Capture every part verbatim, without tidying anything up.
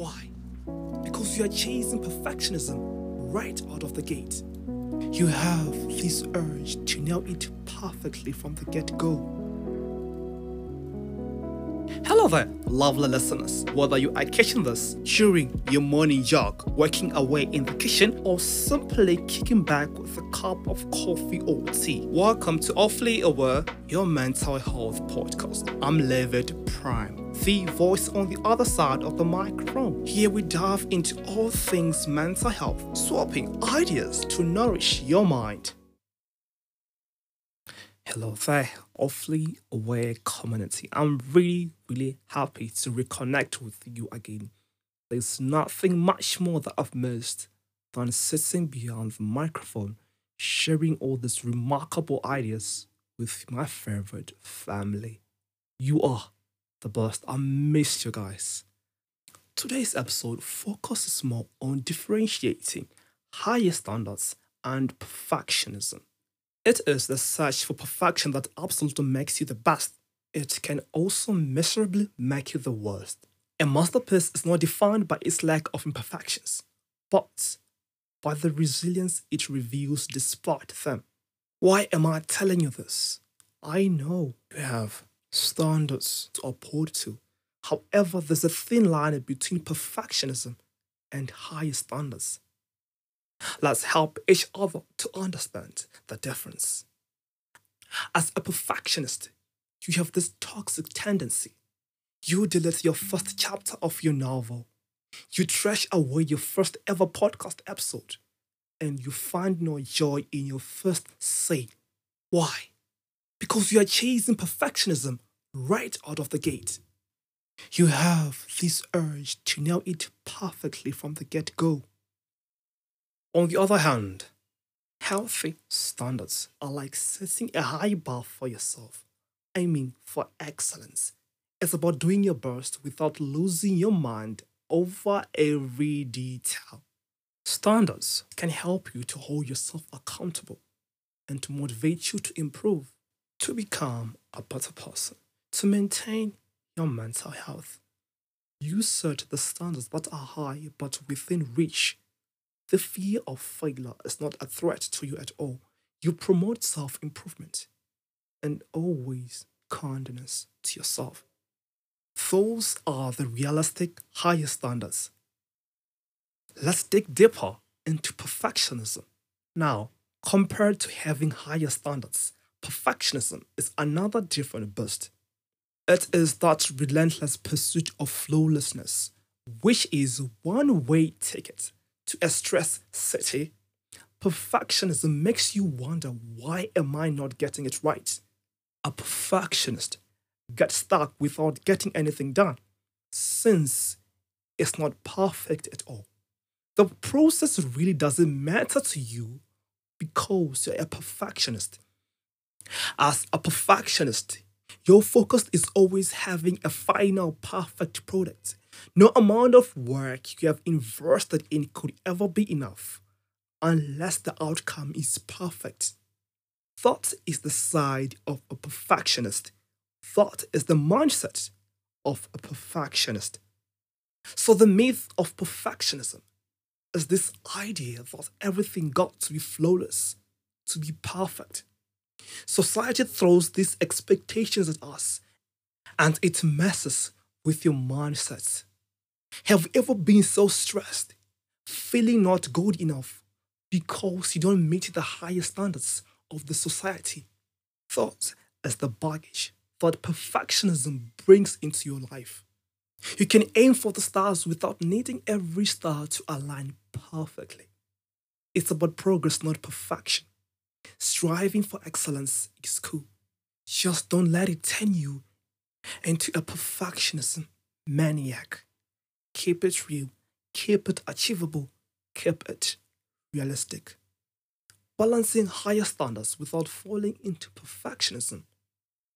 Why? Because you are chasing perfectionism right out of the gate. You have this urge to now eat perfectly from the get-go. Hello there, lovely listeners. Whether you are catching this during your morning jog, working away in the kitchen, or simply kicking back with a cup of coffee or tea, welcome to Awfully Aware, your mental health podcast. I'm Livid Prime, the voice on the other side of the microphone. Here we dive into all things mental health, swapping ideas to nourish your mind. Hello there, Awfully Aware community. I'm really, really happy to reconnect with you again. There's nothing much more that I've missed than sitting behind the microphone, sharing all these remarkable ideas with my favorite family. You are the best. I miss you guys. Today's episode focuses more on differentiating higher standards and perfectionism. It is the search for perfection that absolutely makes you the best. It can also miserably make you the worst. A masterpiece is not defined by its lack of imperfections, but by the resilience it reveals despite them. Why am I telling you this? I know you have standards to uphold to. However, there's a thin line between perfectionism and higher standards. Let's help each other to understand the difference. As a perfectionist, you have this toxic tendency. You delete your first chapter of your novel. You trash away your first ever podcast episode. And you find no joy in your first say. Why? Because you are chasing perfectionism right out of the gate. You have this urge to now eat perfectly from the get-go. On the other hand, healthy standards are like setting a high bar for yourself. I mean, for excellence. It's about doing your best without losing your mind over every detail. Standards can help you to hold yourself accountable and to motivate you to improve, to become a better person, to maintain your mental health. You set the standards that are high but within reach. The fear of failure is not a threat to you at all. You promote self-improvement and always kindness to yourself. Those are the realistic higher standards. Let's dig deeper into perfectionism. Now, compared to having higher standards, perfectionism is another different beast. It is that relentless pursuit of flawlessness, which is one-way ticket to a stress city. Perfectionism makes you wonder, why am I not getting it right? A perfectionist gets stuck without getting anything done, since it's not perfect at all. The process really doesn't matter to you because you're a perfectionist. As a perfectionist, your focus is always having a final perfect product. No amount of work you have invested in could ever be enough unless the outcome is perfect. That is the side of a perfectionist. That is the mindset of a perfectionist. So the myth of perfectionism is this idea that everything got to be flawless, to be perfect. Society throws these expectations at us and it messes with your mindset. Have you ever been so stressed, feeling not good enough because you don't meet the higher standards of the society? That is the baggage that perfectionism brings into your life. You can aim for the stars without needing every star to align perfectly. It's about progress, not perfection. Striving for excellence is cool. Just don't let it turn you into a perfectionism maniac. Keep it real, keep it achievable, keep it realistic. Balancing higher standards without falling into perfectionism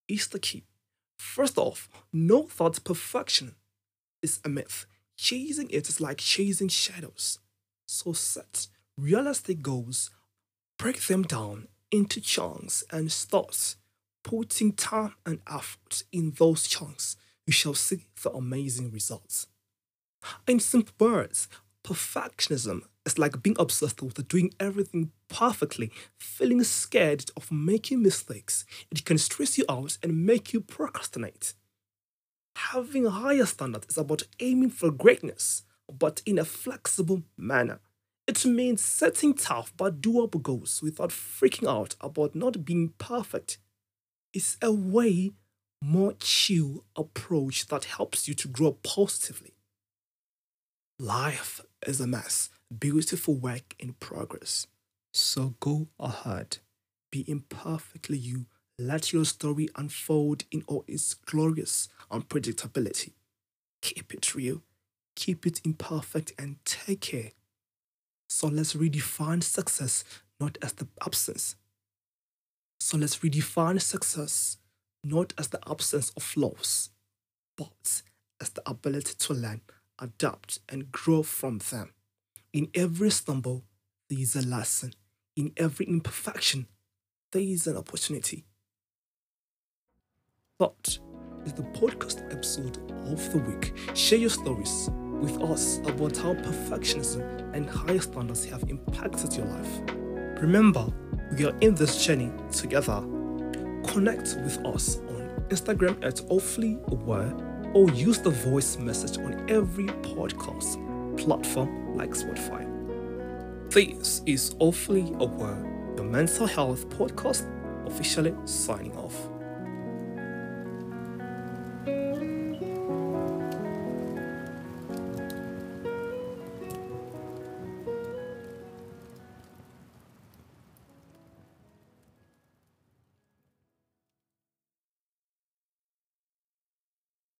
is the key. First off, know that perfection is a myth. Chasing it is like chasing shadows. So set realistic goals, break them down into chunks and start putting time and effort in those chunks. You shall see the amazing results. In simple words, perfectionism is like being obsessed with doing everything perfectly, feeling scared of making mistakes. It can stress you out and make you procrastinate. Having a higher standard is about aiming for greatness, but in a flexible manner. It means setting tough but doable goals without freaking out about not being perfect. It's a way more chill approach that helps you to grow positively. Life is a mess, beautiful work in progress. So go ahead, be imperfectly you, let your story unfold in all its glorious unpredictability. Keep it real, keep it imperfect, and take care. So let's redefine success not as the absence. So let's redefine success not as the absence of flaws, but as the ability to learn, adapt, and grow from them. In every stumble, there is a lesson. In every imperfection, there is an opportunity. That is the podcast episode of the week. Share your stories with us about how perfectionism and higher standards have impacted your life. Remember, we are in this journey together. Connect with us on Instagram at Awfully Aware, or use the voice message on every podcast platform like Spotify. This is Awfully Aware, your mental health podcast, officially signing off.